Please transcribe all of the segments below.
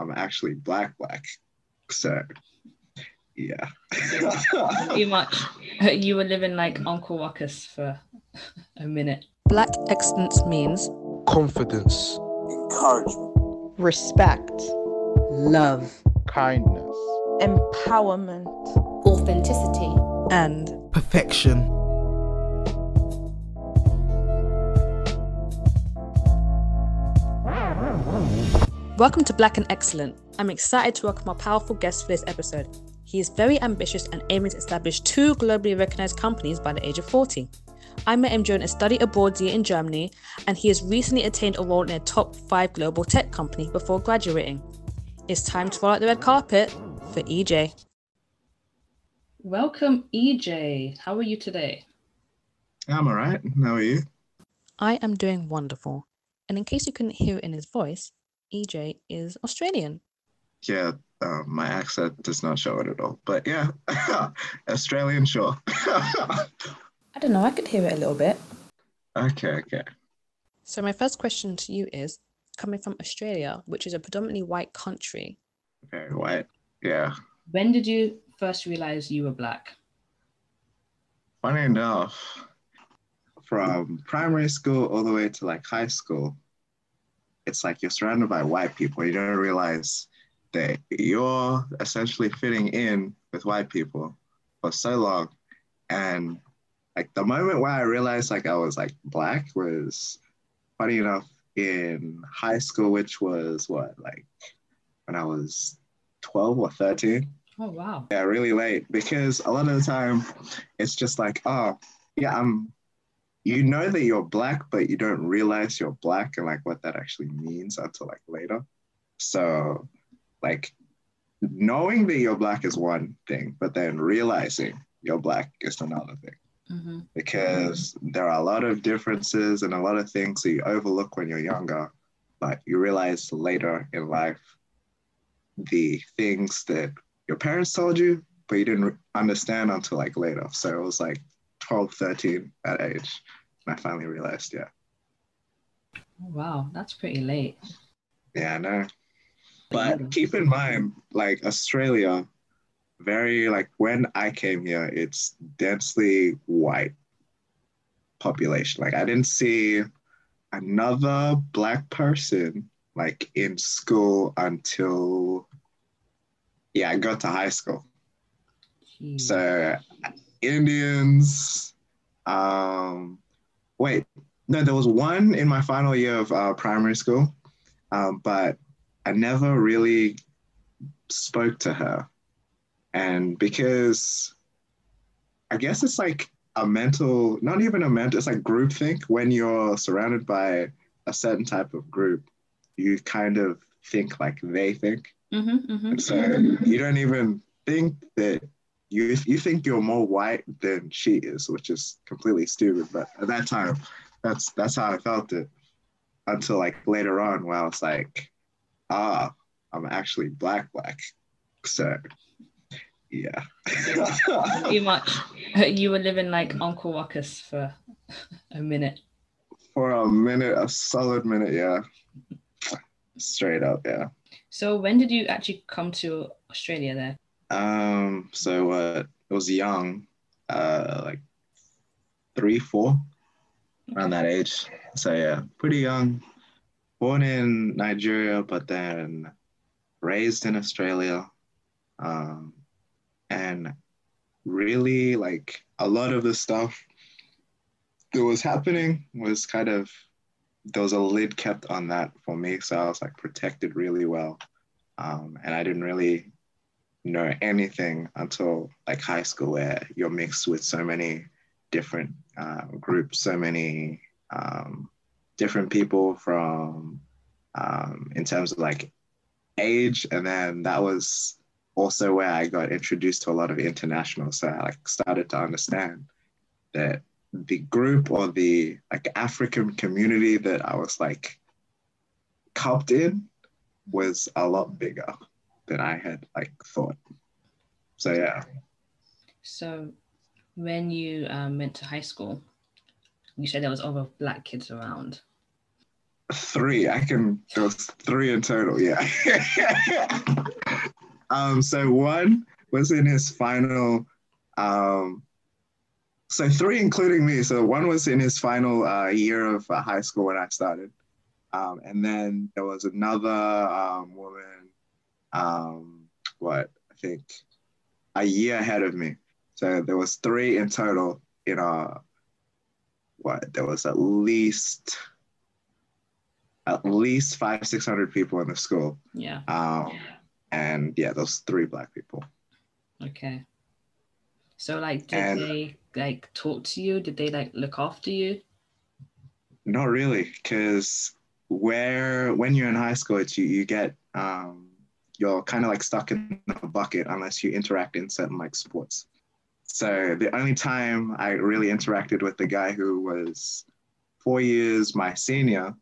I'm actually black. So yeah. Pretty much. You were living like Uncle Ruckus for a minute. Black excellence means confidence, encouragement, respect, love, kindness, empowerment, authenticity, and perfection. Welcome to Black and Excellent. I'm excited to welcome our powerful guest for this episode. He is very ambitious and aiming to establish 2 globally recognized companies by the age of 40. I met him during a study abroad year in Germany, and he has recently attained a role in a top 5 global tech company before graduating. It's time to roll out the red carpet for EJ. Welcome, EJ. How are you today? I'm all right. How are you? I am doing wonderful. And in case you couldn't hear it in his voice, EJ is Australian. Yeah, my accent does not show it at all. But yeah, Australian, sure. I don't know, I could hear it a little bit. Okay. So my first question to you is, coming from Australia, which is a predominantly white country. Very white, yeah. When did you first realize you were black? Funny enough, from primary school all the way to like high school, it's like you're surrounded by white people. You don't realize that you're essentially fitting in with white people for so long. And like the moment where I realized like I was like black was, funny enough, in high school, which was when I was 12 or 13. Oh, wow. Yeah, really late, because a lot of the time it's just like, oh, yeah, you know that you're black, but you don't realize you're black and like what that actually means until like later. So like knowing that you're black is one thing, but then realizing you're black is another thing. Mm-hmm. Because there are a lot of differences and a lot of things that you overlook when you're younger, but you realize later in life the things that your parents told you, but you didn't understand until like later. So it was like 12, 13, that age. And I finally realized, yeah. Wow, that's pretty late. Yeah, I know. But keep in mind, like Australia, very like when I came here, it's densely white population. Like I didn't see another black person like in school until, yeah, I got to high school. Jeez. So Indians, there was one in my final year of primary school, but I never really spoke to her. And because I guess it's like it's like groupthink. When you're surrounded by a certain type of group, you kind of think like they think. Mm-hmm, mm-hmm. And so you don't even think that you think you're more white than she is, which is completely stupid. But at that time, that's how I felt it until like later on where I was like, I'm actually black. So yeah. Pretty much. You were living like Uncle Ruckus for a minute. For a minute, a solid minute, yeah. Straight up, yeah. So when did you actually come to Australia there? It was young, like 3, 4, around that age. So yeah, pretty young. Born in Nigeria, but then raised in Australia. And really, like, a lot of the stuff that was happening was kind of, there was a lid kept on that for me. So I was, like, protected really well. And I didn't really know anything until, like, high school, where you're mixed with so many different groups, so many different people from, in terms of, like, age. And then that was also where I got introduced to a lot of international. So I like started to understand that the group or the like African community that I was like cupped in was a lot bigger than I had like thought. So yeah. So when you went to high school, you said there was other black kids around. Three. There was three in total. Yeah. So one was in his final. So three, including me. So one was in his final year of high school when I started, and then there was another woman. I think a year ahead of me. So there was three in total. There was at least 500-600 people in the school. Yeah. And yeah, those three Black people. Okay. So did they talk to you? Did they look after you? Not really, because when you're in high school, you're kind of stuck in a bucket unless you interact in certain sports. So the only time I really interacted with the guy who was 4 years my senior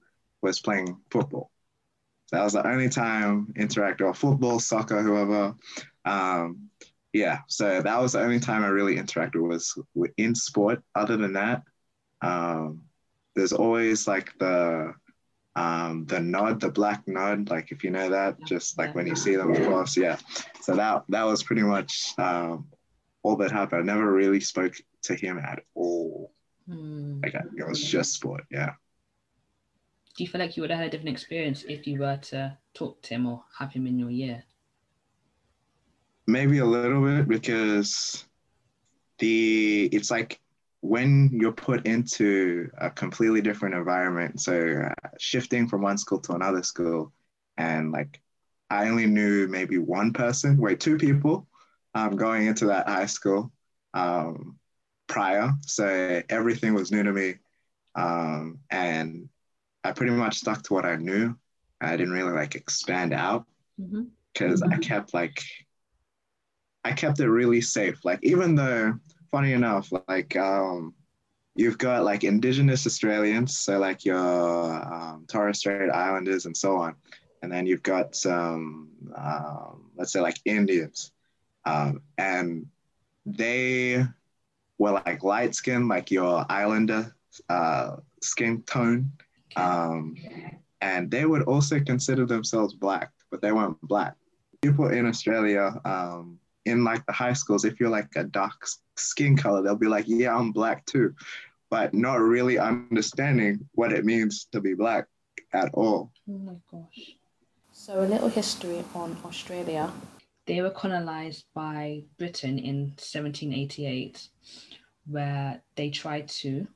was playing football. So that was the only time interacted, or football, soccer, whoever. So that was the only time I really interacted was in sport. Other than that, there's always the nod, the black nod, if you know that, when you see them, of course, yeah. So that was pretty much all that happened. I never really spoke to him at all. Mm. It was just sport, yeah. Do you feel you would have had a different experience if you were to talk to him or have him in your year? Maybe a little bit, because it's when you're put into a completely different environment. So shifting from one school to another school, and I only knew maybe two people going into that high school prior. So everything was new to me, and I pretty much stuck to what I knew. I didn't really expand out, because I kept it really safe. Even though, funny enough, you've got Indigenous Australians, so your Torres Strait Islanders and so on, and then you've got some let's say Indians, and they were light skin, your Islander skin tone. And they would also consider themselves Black, but they weren't Black. People in Australia, in the high schools, if you're a dark skin color, they'll be yeah, I'm Black too, but not really understanding what it means to be Black at all. Oh my gosh. So a little history on Australia. They were colonized by Britain in 1788, where they tried to,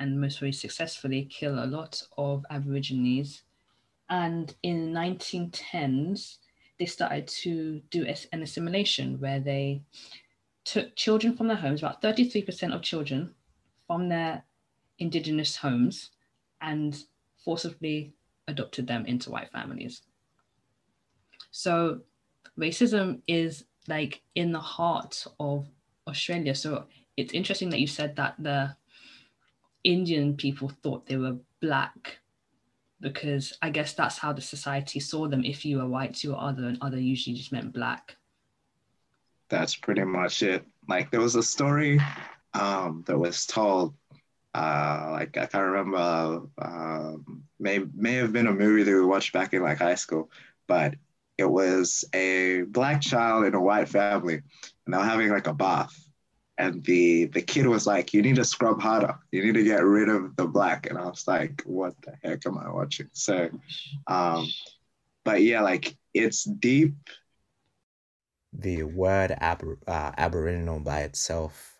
and most very successfully, kill a lot of Aborigines. And in the 1910s, they started to do an assimilation where they took children from their homes, about 33% of children from their Indigenous homes, and forcibly adopted them into white families. So racism is in the heart of Australia. So it's interesting that you said that the Indian people thought they were Black, because I guess that's how the society saw them. If you were white, you were other, and other usually just meant Black. That's pretty much it. There was a story that was told, I can't remember, may have been a movie that we watched back in high school, but it was a Black child in a white family, and they were having a bath. And the kid was you need to scrub harder. You need to get rid of the Black. And I was what the heck am I watching? So, but yeah, it's deep. The word Aboriginal by itself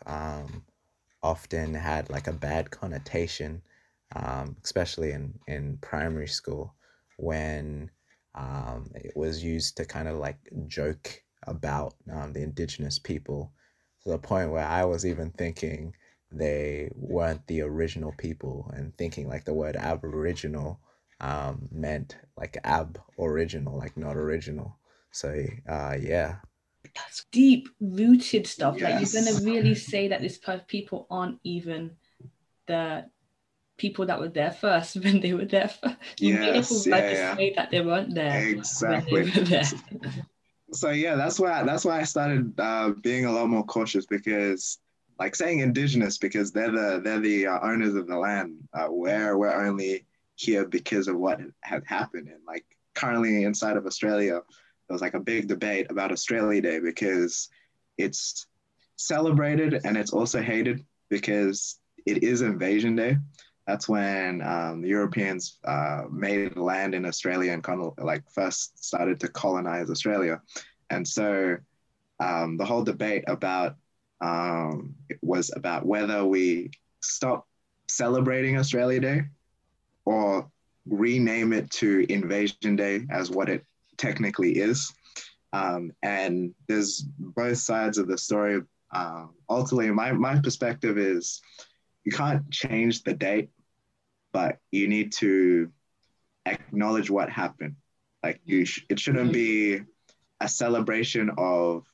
often had a bad connotation, especially in primary school, when it was used to kind of joke about the Indigenous people. To the point where I was even thinking they weren't the original people, and thinking the word Aboriginal meant ab-original, not original. So yeah. That's deep-rooted stuff. Yes. You're gonna really say that these people aren't even the people that were there first when they were there first. Yes, yeah. Say that they weren't there. Exactly. When they were there. So yeah, that's why I started being a lot more cautious, because saying Indigenous, because they're the owners of the land. We're only here because of what had happened. And like currently inside of Australia, there was like a big debate about Australia Day because it's celebrated and it's also hated because it is Invasion Day. That's when the Europeans made land in Australia and first started to colonize Australia. And so the whole debate about it was about whether we stop celebrating Australia Day or rename it to Invasion Day as what it technically is. And there's both sides of the story. Ultimately, my perspective is you can't change the date, but you need to acknowledge what happened. Like it shouldn't be a celebration of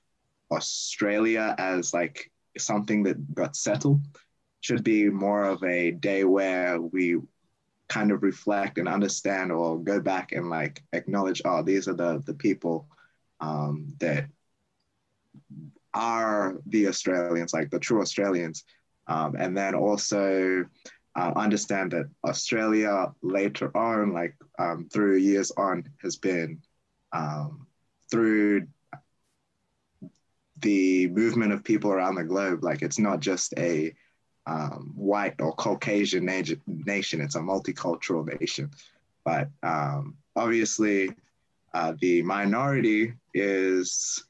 Australia as like something that got settled. It should be more of a day where we kind of reflect and understand, or go back and like acknowledge, oh, these are the people that are the Australians, like the true Australians. And then also understand that Australia later on, like through years on, has been through the movement of people around the globe. Like it's not just a white or Caucasian nation, it's a multicultural nation. But obviously the minority is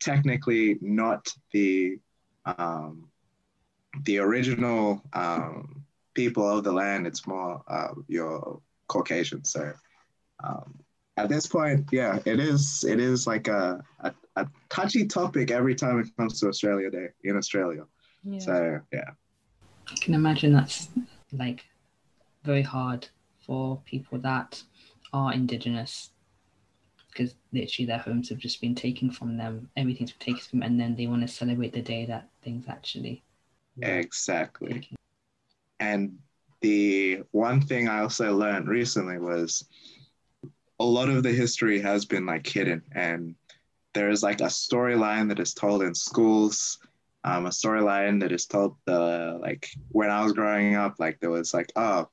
technically not the original people of the land. It's more your Caucasian. So at this point, yeah, it is like a touchy topic every time it comes to Australia Day in Australia. Yeah. So yeah, I can imagine that's like very hard for people that are Indigenous, because literally their homes have just been taken from them, everything's been taken from them, and then they want to celebrate the day that things actually. Exactly. And the one thing I also learned recently was a lot of the history has been like hidden, and there is like a storyline that is told in schools, a storyline that is told like when I was growing up, like there was like, oh,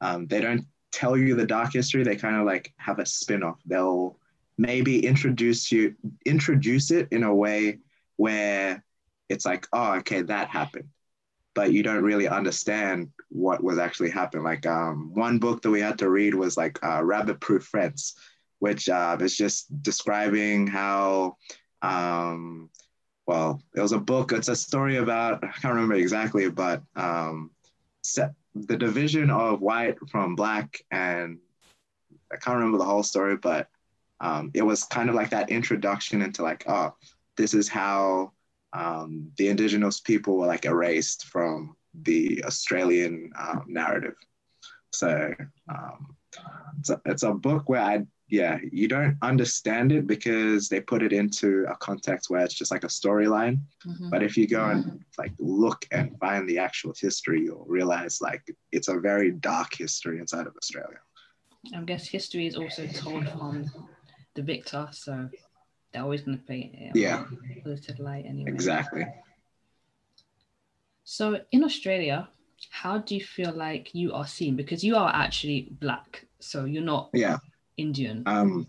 they don't tell you the dark history, they kind of like have a spin-off. They'll maybe introduce it in a way where it's like, oh, okay, that happened, but you don't really understand what was actually happened. Like one book that we had to read was like Rabbit Proof Fence, which is just describing how, it was a book, it's a story about, I can't remember exactly, but the division of white from black, and I can't remember the whole story, but it was kind of like that introduction into like, oh, this is how the Indigenous people were like erased from the Australian narrative. So it's a book where you don't understand it because they put it into a context where it's just like a storyline. Mm-hmm. But if you go and like look and find the actual history, you'll realize like it's a very dark history inside of Australia. I guess history is also told from the victor, so they're always going to play polluted light anyway. Exactly. So in Australia, how do you feel like you are seen? Because you are actually black, so you're not Indian. I'm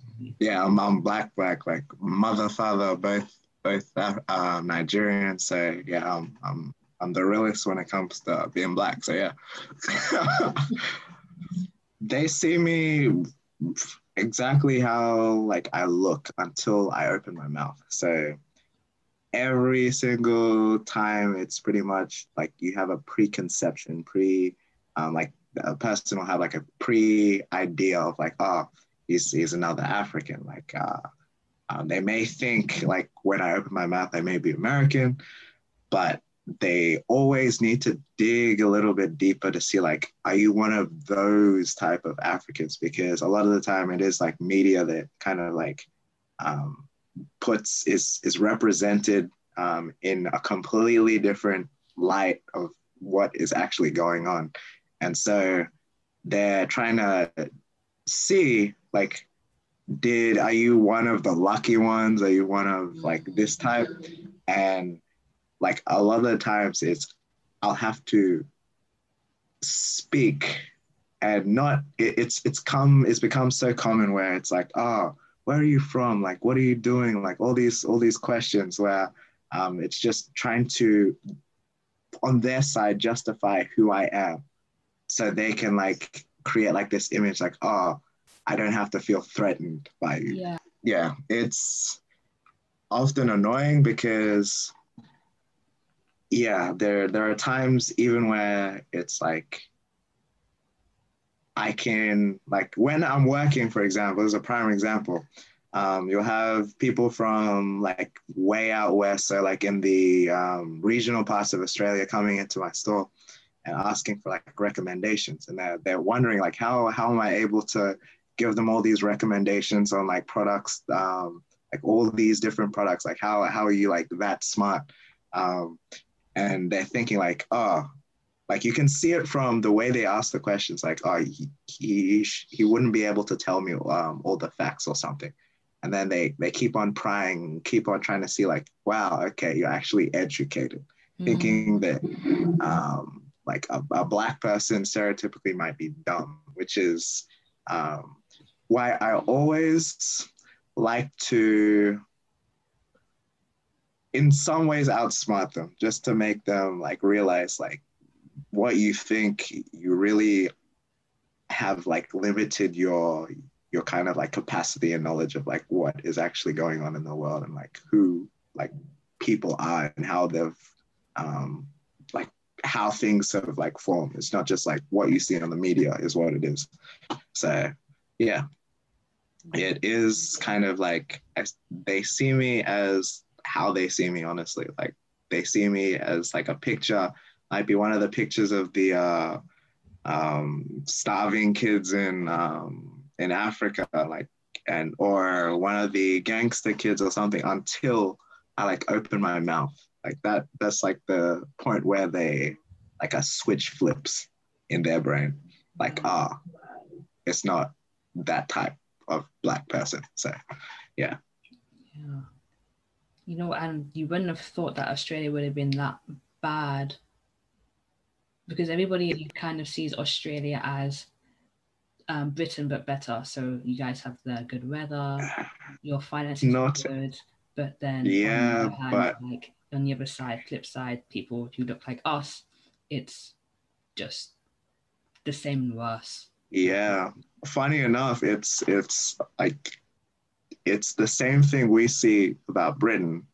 black, like mother, father, both Nigerian. So yeah, I'm the realest when it comes to being black. So yeah, they see me exactly how like I look until I open my mouth. So every single time it's pretty much like you have a preconception, like a person will have like a pre-idea of like, oh, he's another African. Like they may think like when I open my mouth, I may be American, but they always need to dig a little bit deeper to see like, are you one of those type of Africans? Because a lot of the time it is like media that kind of like is represented in a completely different light of what is actually going on. And so they're trying to see like, are you one of the lucky ones? Are you one of like this type? And like a lot of the times I'll have to speak And it's become so common where it's like, oh, where are you from? Like, what are you doing? Like all these questions where it's just trying to, on their side, justify who I am. So they can like create like this image like, oh, I don't have to feel threatened by you. Yeah, it's often annoying because there are times even where it's like, I can, like when I'm working, for example, as a prime example, you'll have people from like way out west, so like in the regional parts of Australia coming into my store and asking for like recommendations. And they're wondering like, how am I able to give them all these recommendations on like products, like all these different products, like how are you like that smart? And they're thinking like, oh, like you can see it from the way they ask the questions, like, oh, he wouldn't be able to tell me all the facts or something. And then they keep on prying, keep on trying to see like, wow, okay, you're actually educated. Mm-hmm. Thinking that like a black person stereotypically might be dumb, which is why I always like to, in some ways, outsmart them, just to make them like realize like, what you think, you really have like limited your kind of like capacity and knowledge of like what is actually going on in the world and like who like people are and how they've like how things sort of like form. It's not just like what you see on the media is what it is. So yeah, it is kind of like they see me as how they see me, honestly. Like they see me as like a picture. Might be one of the pictures of the starving kids in Africa, like, and or one of the gangster kids or something, until I like open my mouth like that. That's like the point where they like a switch flips in their brain, like it's not that type of black person. So yeah, you know, and you wouldn't have thought that Australia would have been that bad. Because everybody kind of sees Australia as Britain, but better. So you guys have the good weather, your finances are good, but then on the other side, flip side, people who look like us, it's just the same and worse. Yeah, funny enough, it's the same thing we see about Britain,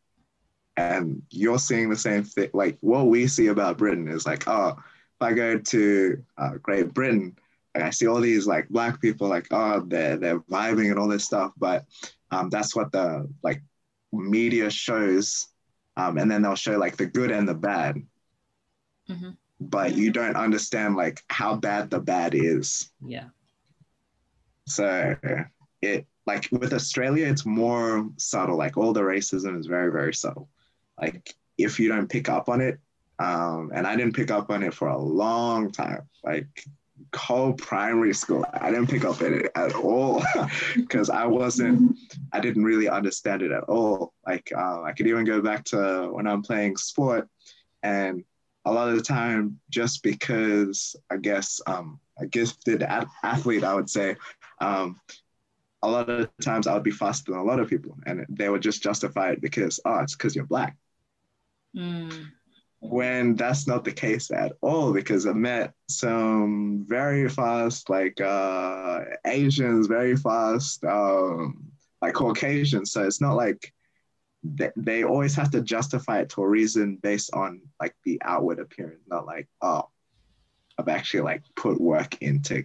and you're seeing the same thing. Like what we see about Britain is like, oh, if I go to Great Britain, like I see all these like black people, like, oh, they're vibing and all this stuff, but that's what the like media shows, and then they'll show like the good and the bad, mm-hmm. but you don't understand like how bad the bad is. Yeah. So it like with Australia, it's more subtle. Like all the racism is very, very subtle. Like if you don't pick up on it. And I didn't pick up on it for a long time, like whole primary school. I didn't pick up on it at all because I didn't really understand it at all. Like I could even go back to when I'm playing sport, and a lot of the time, just because I guess a gifted athlete, I would say, a lot of the times I would be faster than a lot of people, and they would just justify it because, oh, it's because you're black. Mm. When that's not the case at all, because I met some very fast, like Asians, very fast, like Caucasians. So it's not like they always have to justify it to a reason based on like the outward appearance, not like, oh, I've actually like put work into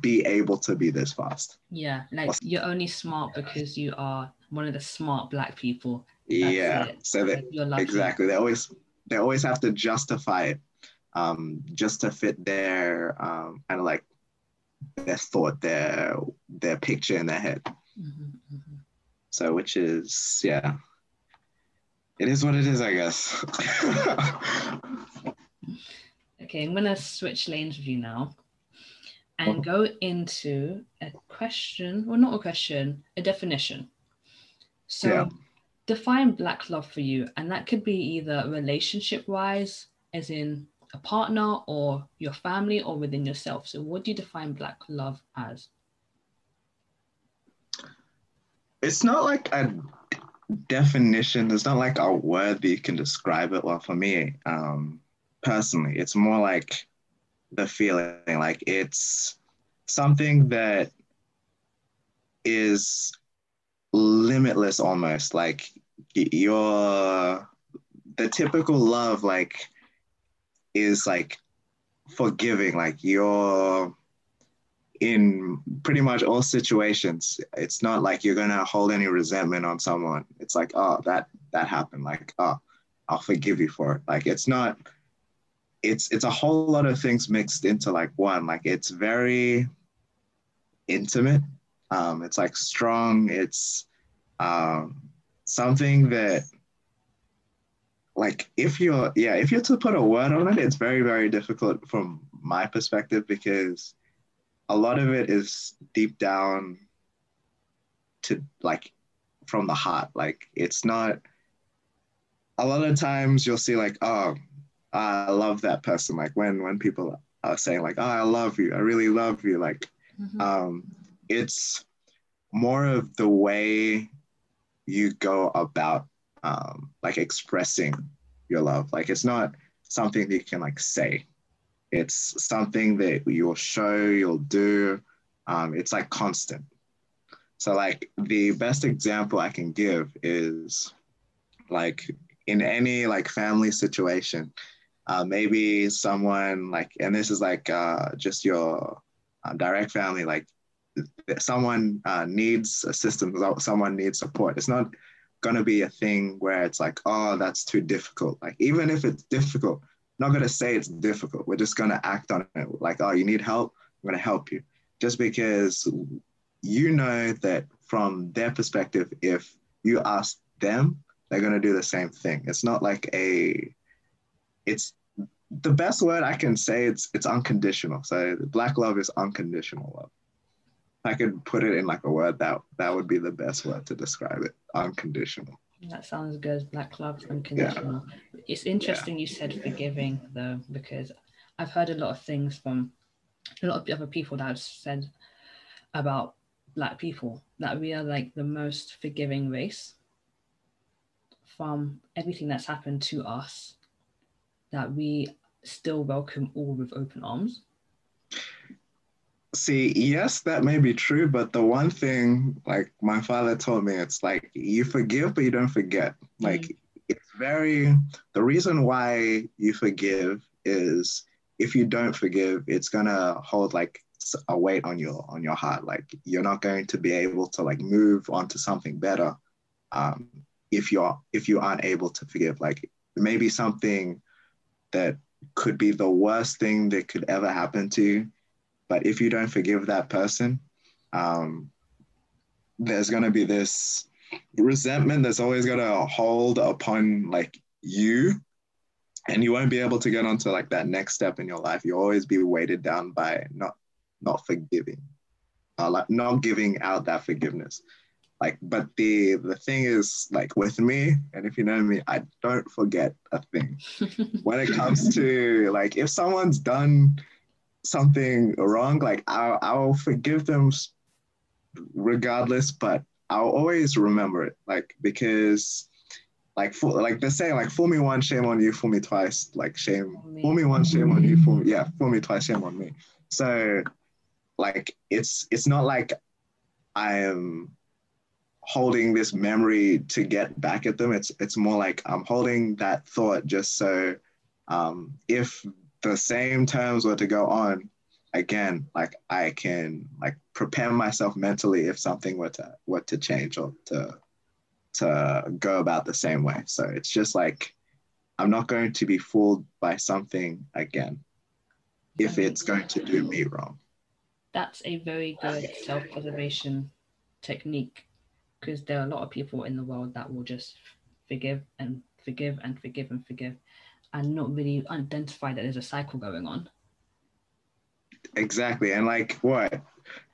be able to be this fast. Yeah, like you're only smart because you are one of the smart black people. That's so that exactly they always have to justify it just to fit their kind of like their thought, their picture in their head. Mm-hmm, mm-hmm. So which is it is what it is, I guess. Okay, I'm gonna switch lanes with you now and go into a definition. So define black love for you, and that could be either relationship wise, as in a partner or your family or within yourself. So what do you define Black love as? It's not like a definition. It's not like a word that you can describe it. Well, for me, personally, it's more like the feeling, like it's something that is limitless almost, like your, the typical love, like, is like forgiving, like you're in pretty much all situations. It's not like you're gonna hold any resentment on someone. It's like, oh, that happened, like, oh, I'll forgive you for it. Like, it's not, it's a whole lot of things mixed into like one. Like, it's very intimate. It's like strong. It's something that, like, if you're to put a word on it, it's very, very difficult from my perspective, because a lot of it is deep down to, like, from the heart. Like, it's not, a lot of times you'll see like, oh, I love that person. Like when people are saying like, oh, I love you, I really love you. Like, mm-hmm. It's more of the way you go about like expressing your love. Like, it's not something that you can like say. It's something that you'll show, you'll do. It's like constant. So like the best example I can give is like in any like family situation, maybe someone like, and this is like just your direct family, like someone needs assistance, someone needs support. It's not gonna be a thing where it's like, oh, that's too difficult. Like, even if it's difficult, I'm not gonna say it's difficult. We're just gonna act on it. Like, oh, you need help? I'm gonna help you. Just because you know that from their perspective, if you ask them, they're gonna do the same thing. It's not like it's the best word I can say, it's unconditional. So Black love is unconditional love. If I could put it in like a word, that would be the best word to describe it. Unconditional. That sounds good. Black love, unconditional. Yeah. It's interesting you said forgiving though, because I've heard a lot of things from a lot of other people that have said about Black people that we are like the most forgiving race from everything that's happened to us, that we still welcome all with open arms. See, yes, that may be true, but the one thing, like, my father told me, it's like, you forgive, but you don't forget. Like, it's very, the reason why you forgive is if you don't forgive, it's gonna hold, like, a weight on your heart. Like, you're not going to be able to, like, move on to something better if you aren't able to forgive. Like, maybe something that could be the worst thing that could ever happen to you, but if you don't forgive that person, there's going to be this resentment that's always going to hold upon like you, and you won't be able to get onto like that next step in your life. You'll always be weighted down by not forgiving, like not giving out that forgiveness. Like, but the thing is, like, with me, and if you know me, I don't forget a thing. When it comes to like, if someone's done something wrong, like I'll forgive them regardless, but I'll always remember it. Like, because like they're saying, like, fool me once, shame on you, fool me twice, like shame, fool me once, shame on you, fool me twice, shame on me. So like, it's not like I am holding this memory to get back at them. It's more like I'm holding that thought just so if the same terms were to go on again, like I can like prepare myself mentally if something were to change or to go about the same way. So it's just like, I'm not going to be fooled by something again if it's going to do me wrong. That's a very good self-preservation technique, because there are a lot of people in the world that will just forgive and forgive and forgive and forgive, and not really identify that there's a cycle going on. Exactly. And like, what? I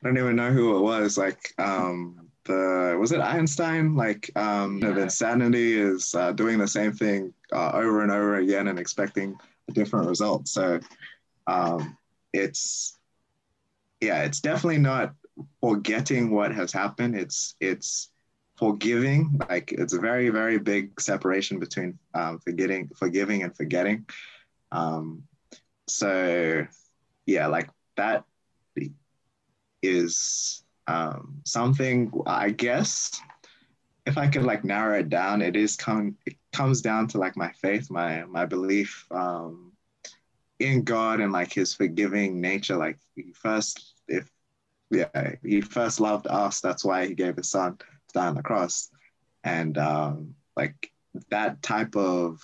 don't even know who it was. Like, was it Einstein? Like, the insanity is doing the same thing over and over again and expecting a different result. So it's definitely not forgetting what has happened. It's forgiving. Like, it's a very, very big separation between forgiving and forgetting. So yeah, like that is something, I guess, if I could like narrow it down, it comes down to like my faith, my belief in God and like his forgiving nature. Like he first loved us. That's why he gave his son to die on the cross. And like that type of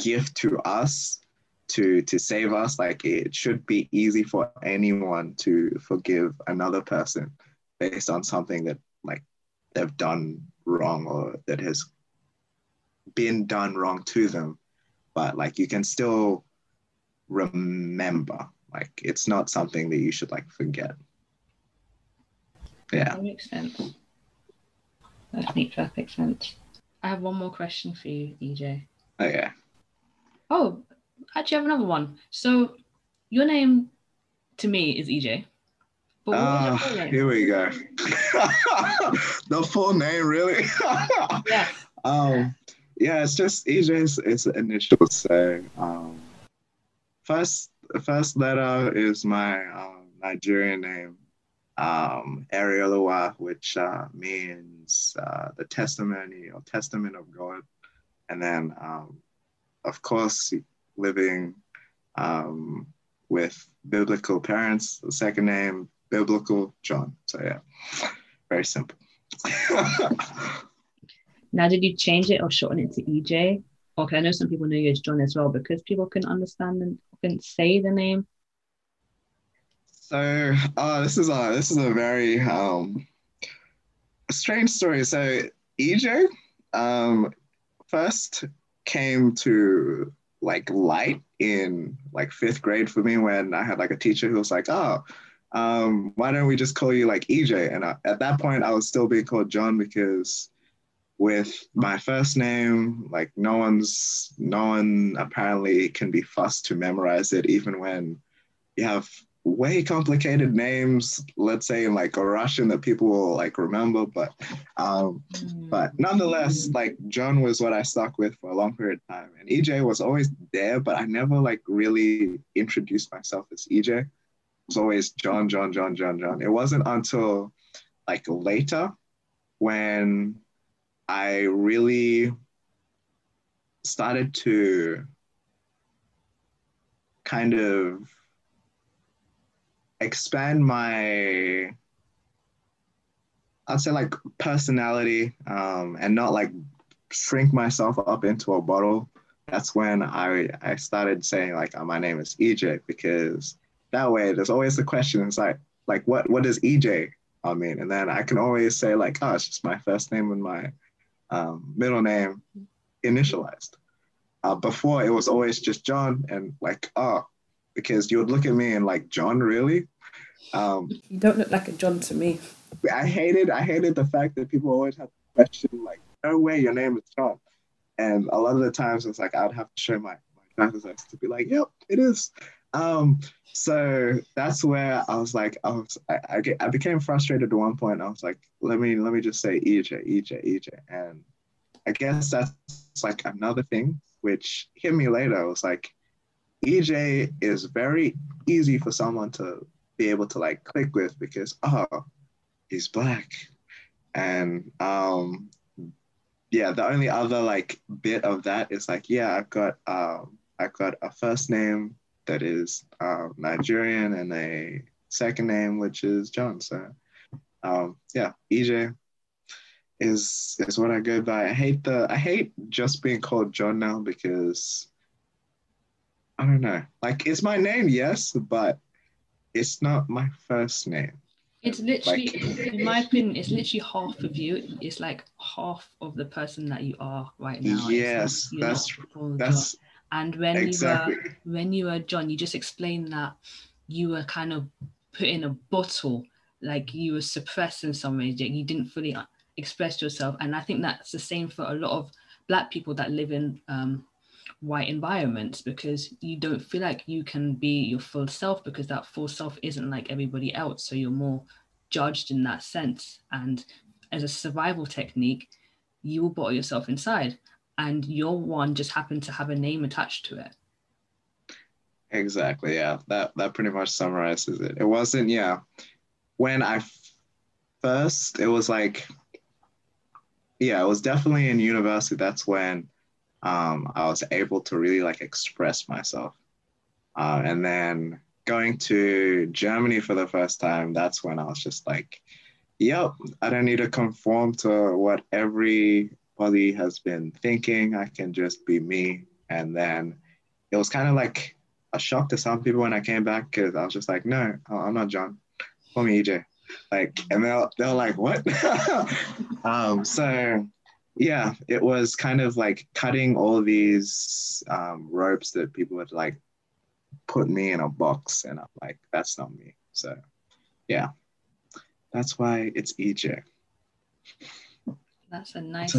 gift to us to save us, like it should be easy for anyone to forgive another person based on something that like they've done wrong or that has been done wrong to them. But like you can still remember, like it's not something that you should like forget. Yeah, that makes sense. That's neat. Perfect sense. I have one more question for you, EJ. Okay. Oh, actually I have another one. So your name to me is EJ. But what was your full name? Here we go. The full name, really? Yes. Yeah, it's just EJ's, it's initials. So first letter is my Nigerian name, Arielua, which means the testimony or testament of God. And then, of course, living with biblical parents, the second name, biblical John. So yeah, very simple. Now, did you change it or shorten it to EJ? Okay, I know some people know you as John as well, because people couldn't understand and couldn't say the name. So this is a very strange story. So EJ first came to like light in like 5th grade for me, when I had like a teacher who was like, oh, why don't we just call you like EJ? And at that point I was still being called John, because with my first name, like no one apparently can be fussed to memorize it, even when you have way complicated names, let's say in like Russian, that people will like remember. But but nonetheless, like John was what I stuck with for a long period of time, and EJ was always there, but I never like really introduced myself as EJ. It was always John. It wasn't until like later when I really started to kind of expand my, I'd say like personality, and not like shrink myself up into a bottle. That's when I started saying like, oh, my name is EJ, because that way there's always the question. It's like what does EJ mean? And then I can always say like, oh, it's just my first name and my middle name initialized. Before it was always just John, and like, oh, because you would look at me and like, John, really? You don't look like a John to me. I hated the fact that people always had the question like, no way, your name is John. And a lot of the times it's like, I'd have to show my driver's license to be like, yep, it is. So that's where I was like, I became frustrated at one point. I was like, let me just say EJ. And I guess that's like another thing which hit me later. I was like, EJ is very easy for someone to be able to like click with, because, oh, he's black. And yeah, the only other like bit of that is like, yeah, I've got a first name that is Nigerian and a second name which is John. So yeah, EJ is what I go by. I hate just being called John now, because I don't know. Like, it's my name, yes, but it's not my first name. It's literally, like, in my opinion, it's literally half of you. It's like half of the person that you are right now. Yes, like that's. And when exactly. when you were John, you just explained that you were kind of put in a bottle, like you were suppressed in some ways. You didn't fully express yourself, and I think that's the same for a lot of Black people that live in right environments, because you don't feel like you can be your full self, because that full self isn't like everybody else. So you're more judged in that sense. And as a survival technique, you will bottle yourself inside, and your one just happened to have a name attached to it. Exactly. Yeah. That pretty much summarizes it. It wasn't, yeah. When I first, it was like, yeah, it was definitely in university. That's when I was able to really like express myself. And then going to Germany for the first time, that's when I was just like, yep, I don't need to conform to what everybody has been thinking. I can just be me. And then it was kind of like a shock to some people when I came back, because I was just like, no, I'm not John. Call me EJ. Like, and they're like, what? So yeah, it was kind of like cutting all these ropes that people would like put me in a box, and I'm like, that's not me. So yeah, that's why it's EJ. That's a nice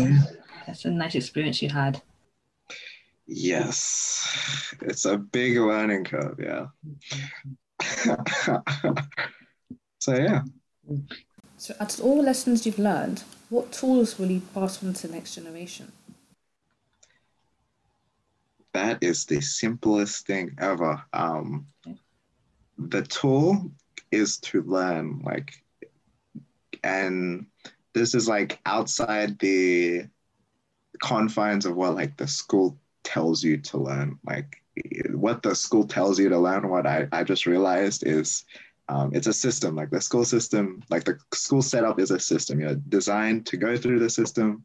experience you had. Yes, it's a big learning curve. Yeah. So yeah. So out of all the lessons you've learned, what tools will you pass on to the next generation? That is the simplest thing ever. The tool is to learn, like, and this is like outside the confines of what like the school tells you to learn. Like what the school tells you to learn, what I just realized is, it's a system. Like the school system, like the school setup is a system. You're designed to go through the system,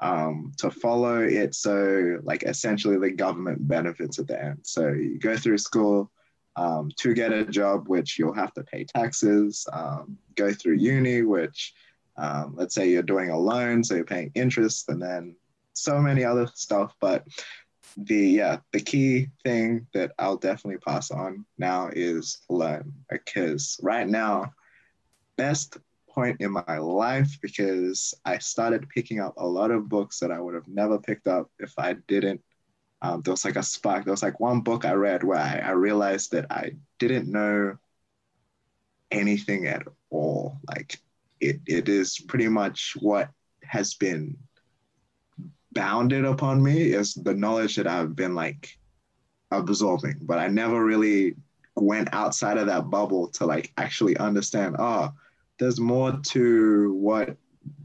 to follow it. So like essentially the government benefits at the end. So you go through school to get a job, which you'll have to pay taxes, go through uni, which let's say you're doing a loan, so you're paying interest, and then so many other stuff. But the key thing that I'll definitely pass on now is learn, because right now, best point in my life, because I started picking up a lot of books that I would have never picked up if I didn't. There was like a spark. There was like one book I read where I realized that I didn't know anything at all. Like it is pretty much what has been bounded upon me is the knowledge that I've been like absorbing, but I never really went outside of that bubble to like actually understand, oh, there's more to what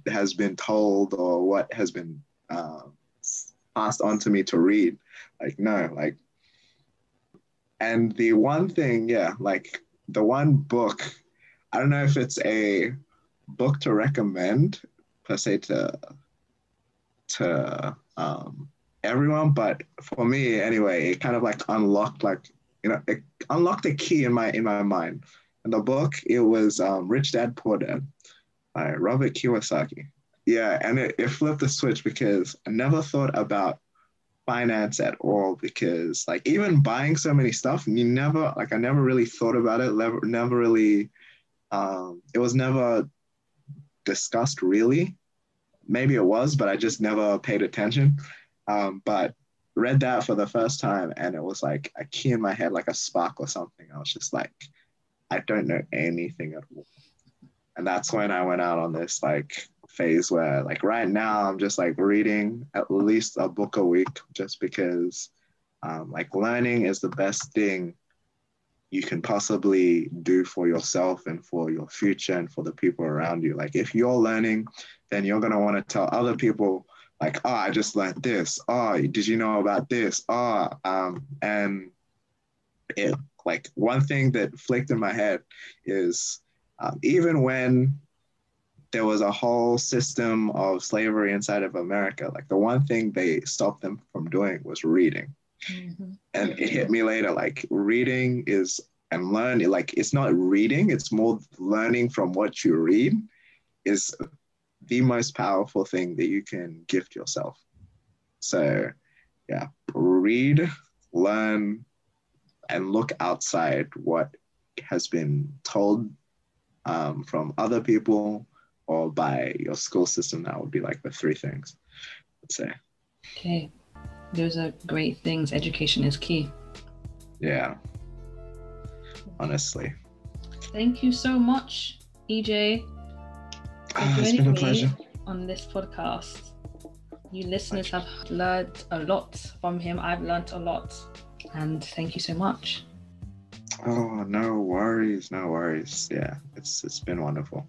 has been told or what has been passed on to me to read. Like, no, like, and the one thing, yeah, like the one book, I don't know if it's a book to recommend per se to everyone, but for me anyway, it kind of like unlocked, like, you know, it unlocked a key in my mind. And the book, it was Rich Dad Poor Dad by Robert Kiyosaki. Yeah, and it flipped the switch, because I never thought about finance at all, because like even buying so many stuff, I never really thought about it, never really, it was never discussed really. Maybe it was, but I just never paid attention. But read that for the first time, and it was like a key in my head, like a spark or something. I was just like, I don't know anything at all. And that's when I went out on this like phase where like right now I'm just like reading at least a book a week, just because like learning is the best thing you can possibly do for yourself and for your future and for the people around you. Like if you're learning, then you're going to want to tell other people like, oh, I just learned this. Oh, did you know about this? Oh, and it, like one thing that flicked in my head is even when there was a whole system of slavery inside of America, like the one thing they stopped them from doing was reading. Mm-hmm. And it hit me later, like reading is, and learning, like it's not reading, it's more learning from what you read is the most powerful thing that you can gift yourself. So yeah, read, learn, and look outside what has been told from other people or by your school system. That would be like the three things I'd say. Okay. Those are great things. Education is key. Yeah. Honestly. Thank you so much, EJ. It's been a pleasure. On this podcast. You listeners have learned a lot from him. I've learned a lot. And thank you so much. Oh, no worries. Yeah, it's been wonderful.